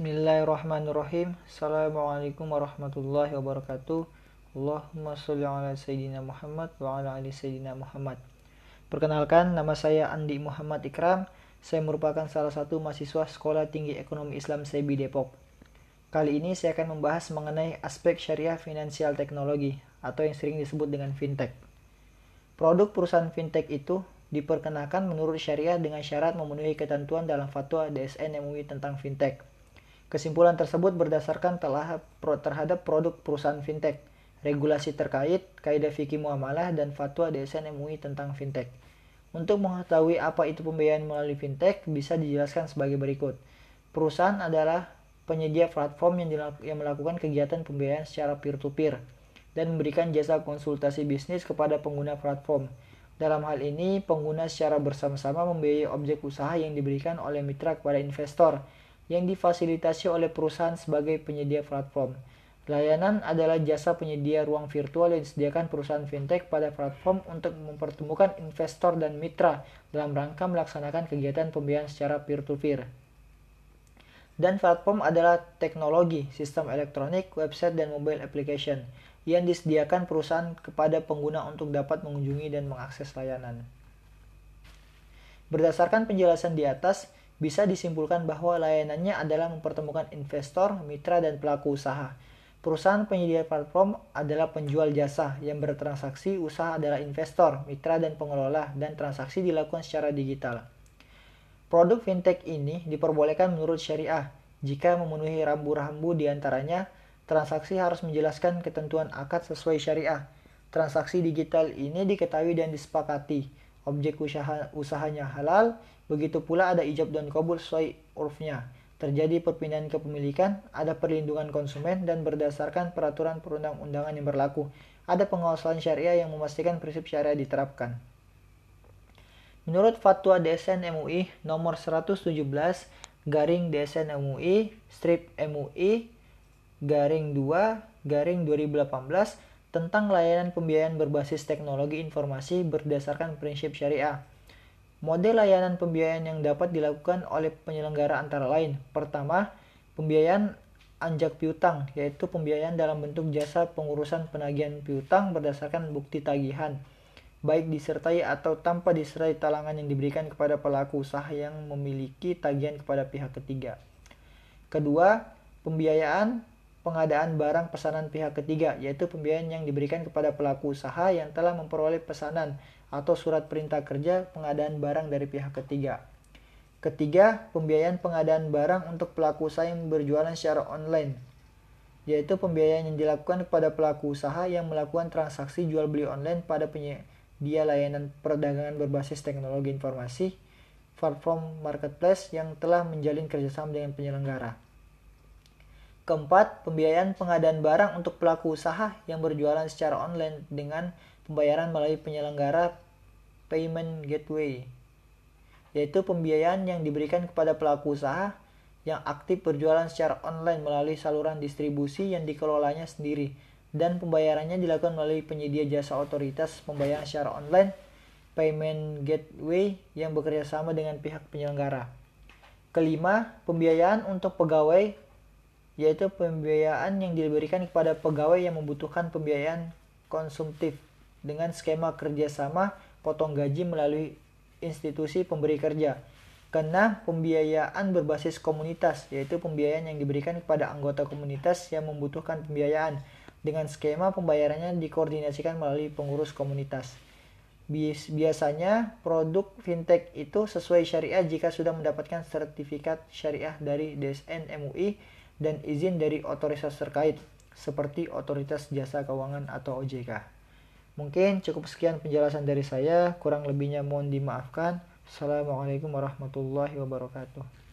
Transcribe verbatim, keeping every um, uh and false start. Bismillahirrahmanirrahim. Assalamualaikum warahmatullahi wabarakatuh. Allahumma sholli ala sayyidina Muhammad wa ala ali sayyidina Muhammad. Perkenalkan, nama saya Andi Muhammad Ikram. Saya merupakan salah satu mahasiswa Sekolah Tinggi Ekonomi Islam Sebi Depok. Kali ini saya akan membahas mengenai aspek syariah finansial teknologi atau yang sering disebut dengan fintech. Produk perusahaan fintech itu diperkenakan menurut syariah dengan syarat memenuhi ketentuan dalam fatwa D S N M U I tentang fintech. Kesimpulan tersebut berdasarkan telah terhadap produk perusahaan fintech, regulasi terkait, kaidah fikih muamalah, dan fatwa D S N M U I tentang fintech. Untuk mengetahui apa itu pembiayaan melalui fintech, bisa dijelaskan sebagai berikut. Perusahaan adalah penyedia platform yang, yang melakukan kegiatan pembiayaan secara peer-to-peer dan memberikan jasa konsultasi bisnis kepada pengguna platform. Dalam hal ini, pengguna secara bersama-sama membiayai objek usaha yang diberikan oleh mitra kepada investor, yang difasilitasi oleh perusahaan sebagai penyedia platform. Layanan adalah jasa penyedia ruang virtual yang disediakan perusahaan fintech pada platform untuk mempertemukan investor dan mitra dalam rangka melaksanakan kegiatan pembiayaan secara peer-to-peer. Dan platform adalah teknologi, sistem elektronik, website, dan mobile application yang disediakan perusahaan kepada pengguna untuk dapat mengunjungi dan mengakses layanan. Berdasarkan penjelasan di atas, bisa disimpulkan bahwa layanannya adalah mempertemukan investor, mitra, dan pelaku usaha. Perusahaan penyedia platform adalah penjual jasa yang bertransaksi, usaha adalah investor, mitra, dan pengelola, dan transaksi dilakukan secara digital. Produk fintech ini diperbolehkan menurut syariah jika memenuhi rambu-rambu diantaranya, transaksi harus menjelaskan ketentuan akad sesuai syariah, transaksi digital ini diketahui dan disepakati, objek usaha, usahanya halal, begitu pula ada ijab dan kabul sesuai urfnya, terjadi perpindahan kepemilikan, ada perlindungan konsumen dan berdasarkan peraturan perundang-undangan yang berlaku, ada pengawasan syariah yang memastikan prinsip syariah diterapkan. Menurut fatwa D S N M U I nomor seratus tujuh belas garing D S N M U I strip M U I garing dua garing dua ribu delapan belas tentang layanan pembiayaan berbasis teknologi informasi berdasarkan prinsip syariah. Model layanan pembiayaan yang dapat dilakukan oleh penyelenggara antara lain. Pertama, pembiayaan anjak piutang, yaitu pembiayaan dalam bentuk jasa pengurusan penagihan piutang berdasarkan bukti tagihan, baik disertai atau tanpa disertai talangan yang diberikan kepada pelaku usaha yang memiliki tagihan kepada pihak ketiga. Kedua, pembiayaan pengadaan barang pesanan pihak ketiga, yaitu pembiayaan yang diberikan kepada pelaku usaha yang telah memperoleh pesanan atau surat perintah kerja pengadaan barang dari pihak ketiga. Ketiga, pembiayaan pengadaan barang untuk pelaku usaha yang berjualan secara online, yaitu pembiayaan yang dilakukan kepada pelaku usaha yang melakukan transaksi jual beli online pada penyedia layanan perdagangan berbasis teknologi informasi, platform marketplace yang telah menjalin kerjasama dengan penyelenggara. Keempat, pembiayaan pengadaan barang untuk pelaku usaha yang berjualan secara online dengan pembayaran melalui penyelenggara payment gateway, yaitu pembiayaan yang diberikan kepada pelaku usaha yang aktif berjualan secara online melalui saluran distribusi yang dikelolanya sendiri dan pembayarannya dilakukan melalui penyedia jasa otoritas pembayaran secara online payment gateway yang bekerja sama dengan pihak penyelenggara. Kelima, pembiayaan untuk pegawai, yaitu pembiayaan yang diberikan kepada pegawai yang membutuhkan pembiayaan konsumtif dengan skema kerjasama potong gaji melalui institusi pemberi kerja. Keenam, pembiayaan berbasis komunitas, yaitu pembiayaan yang diberikan kepada anggota komunitas yang membutuhkan pembiayaan dengan skema pembayarannya dikoordinasikan melalui pengurus komunitas. Biasanya produk fintech itu sesuai syariah jika sudah mendapatkan sertifikat syariah dari D S N M U I dan izin dari otoritas terkait, seperti Otoritas Jasa Keuangan atau O J K. Mungkin cukup sekian penjelasan dari saya, kurang lebihnya mohon dimaafkan. Assalamualaikum warahmatullahi wabarakatuh.